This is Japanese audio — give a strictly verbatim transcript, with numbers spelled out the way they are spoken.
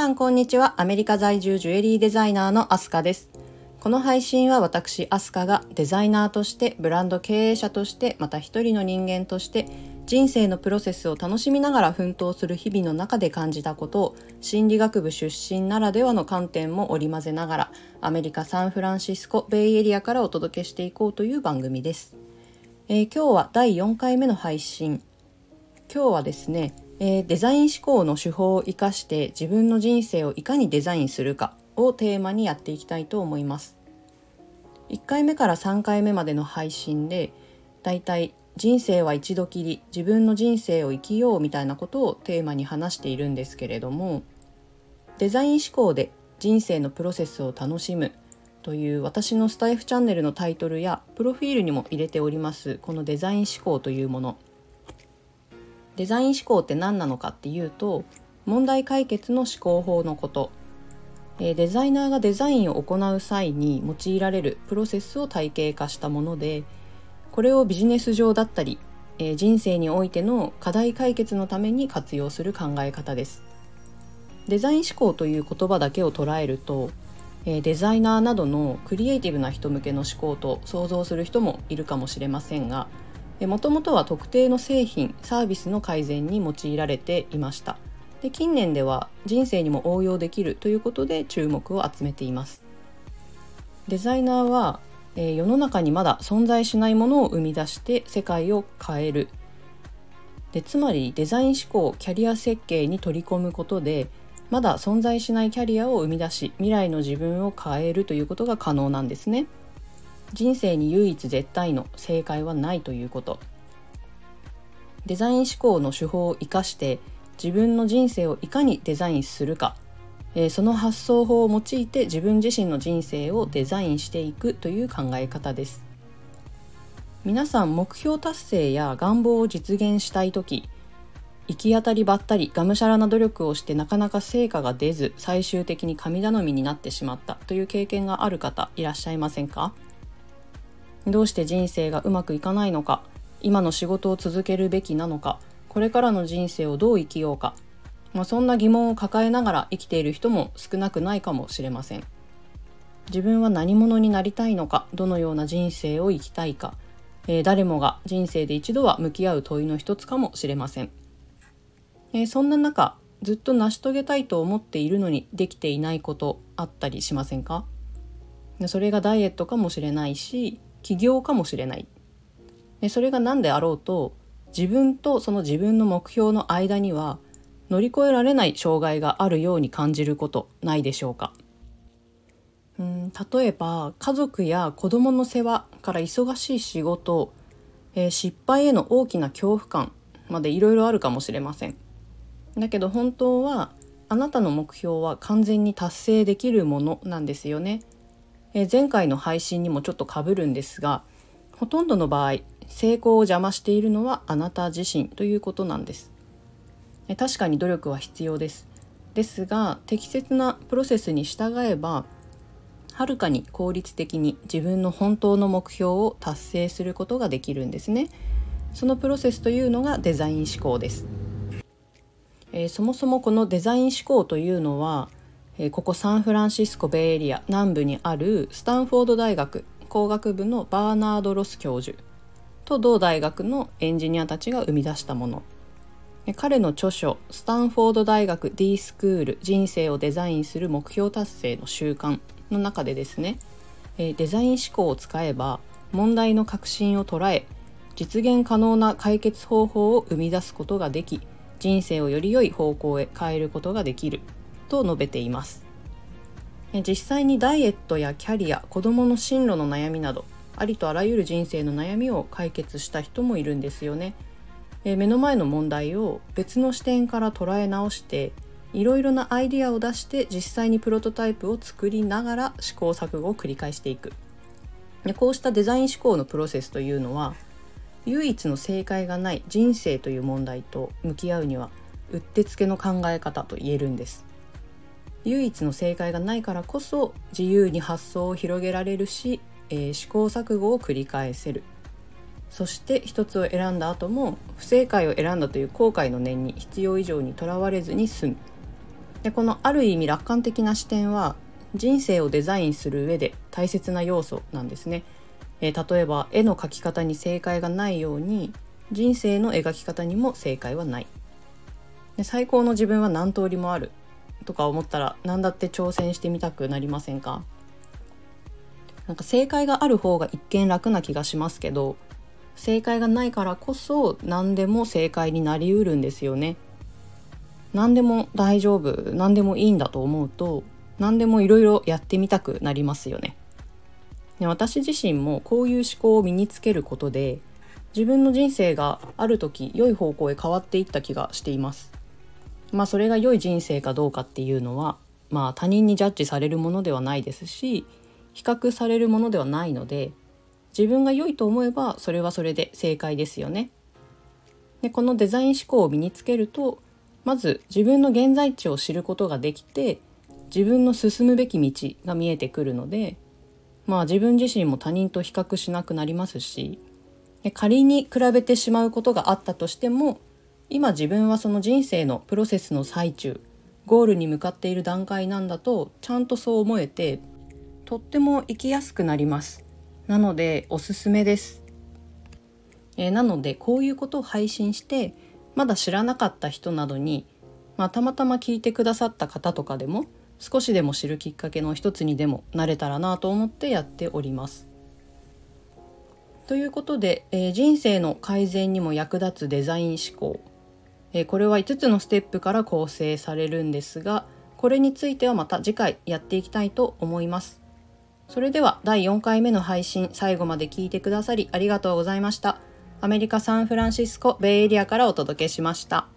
さんこんにちは。アメリカ在住ジュエリーデザイナーのアスカです。この配信は私アスカがデザイナーとして、ブランド経営者として、また一人の人間として人生のプロセスを楽しみながら奮闘する日々の中で感じたことを、心理学部出身ならではの観点も織り交ぜながら、アメリカサンフランシスコベイエリアからお届けしていこうという番組です。えー、今日はだいよんかいめの配信。今日はですね、えー、デザイン思考の手法を生かして自分の人生をいかにデザインするかをテーマにやっていきたいと思います。いっかいめからさんかいめまでの配信で、だいたい人生は一度きり、自分の人生を生きようみたいなことをテーマに話しているんですけれども、デザイン思考で人生のプロセスを楽しむという私のスタイフチャンネルのタイトルやプロフィールにも入れております、このデザイン思考というもの。デザイン思考って何なのかっていうと、問題解決の思考法のこと。デザイナーがデザインを行う際に用いられるプロセスを体系化したもので、これをビジネス上だったり人生においての課題解決のために活用する考え方です。デザイン思考という言葉だけを捉えると、デザイナーなどのクリエイティブな人向けの思考と想像する人もいるかもしれませんが、もともとは特定の製品・サービスの改善に用いられていました。で、近年では人生にも応用できるということで注目を集めています。デザイナーは、えー、世の中にまだ存在しないものを生み出して世界を変える。で、つまりデザイン思考をキャリア設計に取り込むことで、まだ存在しないキャリアを生み出し、未来の自分を変えるということが可能なんですね。人生に唯一絶対の正解はないということ。デザイン思考の手法を生かして自分の人生をいかにデザインするか、えー、その発想法を用いて自分自身の人生をデザインしていくという考え方です。皆さん、目標達成や願望を実現したいとき、行き当たりばったりがむしゃらな努力をしてなかなか成果が出ず、最終的に神頼みになってしまったという経験がある方いらっしゃいませんか？どうして人生がうまくいかないのか、今の仕事を続けるべきなのか、これからの人生をどう生きようか、まあ、そんな疑問を抱えながら生きている人も少なくないかもしれません。自分は何者になりたいのか、どのような人生を生きたいか、えー、誰もが人生で一度は向き合う問いの一つかもしれません。えー、そんな中、ずっと成し遂げたいと思っているのにできていないことあったりしませんか？それがダイエットかもしれないし、起業かもしれない。で、それが何であろうと、自分とその自分の目標の間には乗り越えられない障害があるように感じることないでしょうか。うーん例えば、家族や子供の世話から忙しい仕事、えー、失敗への大きな恐怖感までいろいろあるかもしれません。だけど本当はあなたの目標は完全に達成できるものなんですよね。えー、前回の配信にもちょっとかぶるんですが、ほとんどの場合成功を邪魔しているのはあなた自身ということなんです。確かに努力は必要です。ですが、適切なプロセスに従えば、はるかに効率的に自分の本当の目標を達成することができるんですね。そのプロセスというのがデザイン思考です。えー、そもそもこのデザイン思考というのは、えー、ここサンフランシスコベイエリア南部にあるスタンフォード大学工学部のバーナード・ロス教授と同大学のエンジニアたちが生み出したもの。彼の著書、スタンフォード大学 D スクール人生をデザインする目標達成の習慣の中でですね、デザイン思考を使えば問題の核心を捉え、実現可能な解決方法を生み出すことができ、人生をより良い方向へ変えることができると述べています。実際にダイエットやキャリア、子どもの進路の悩みなど、ありとあらゆる人生の悩みを解決した人もいるんですよね。え目の前の問題を別の視点から捉え直して、いろいろなアイデアを出して実際にプロトタイプを作りながら試行錯誤を繰り返していく。で、こうしたデザイン思考のプロセスというのは、唯一の正解がない人生という問題と向き合うにはうってつけの考え方と言えるんです。唯一の正解がないからこそ自由に発想を広げられるし、えー、試行錯誤を繰り返せる。そして一つを選んだ後も不正解を選んだという後悔の念に必要以上にとらわれずに済む。でこのある意味楽観的な視点は人生をデザインする上で大切な要素なんですね。えー、例えば絵の描き方に正解がないように人生の描き方にも正解はない。で最高の自分は何通りもあるとか思ったら何だって挑戦してみたくなりませんか？なんか正解がある方が一見楽な気がしますけど、正解がないからこそ何でも正解になりうるんですよね。何でも大丈夫、何でもいいんだと思うと何でもいろいろやってみたくなりますよね。で私自身もこういう思考を身につけることで自分の人生がある時良い方向へ変わっていった気がしています。まあそれが良い人生かどうかっていうのは、まあ、他人にジャッジされるものではないですし比較されるものではないので、自分が良いと思えばそれはそれで正解ですよね。でこのデザイン思考を身につけるとまず自分の現在地を知ることができて自分の進むべき道が見えてくるので、まあ、自分自身も他人と比較しなくなりますし、で仮に比べてしまうことがあったとしても今自分はその人生のプロセスの最中、ゴールに向かっている段階なんだとちゃんとそう思えてとっても生きやすくなります。なのでおすすめです。えー、なのでこういうことを配信してまだ知らなかった人などに、まあ、たまたま聞いてくださった方とかでも少しでも知るきっかけの一つにでもなれたらなと思ってやっております。ということで、えー、人生の改善にも役立つデザイン思考、えー、これはいつつのステップから構成されるんですが、これについてはまた次回やっていきたいと思います。それではだいよんかいめの配信、最後まで聞いてくださりありがとうございました。アメリカ・サンフランシスコベイエリアからお届けしました。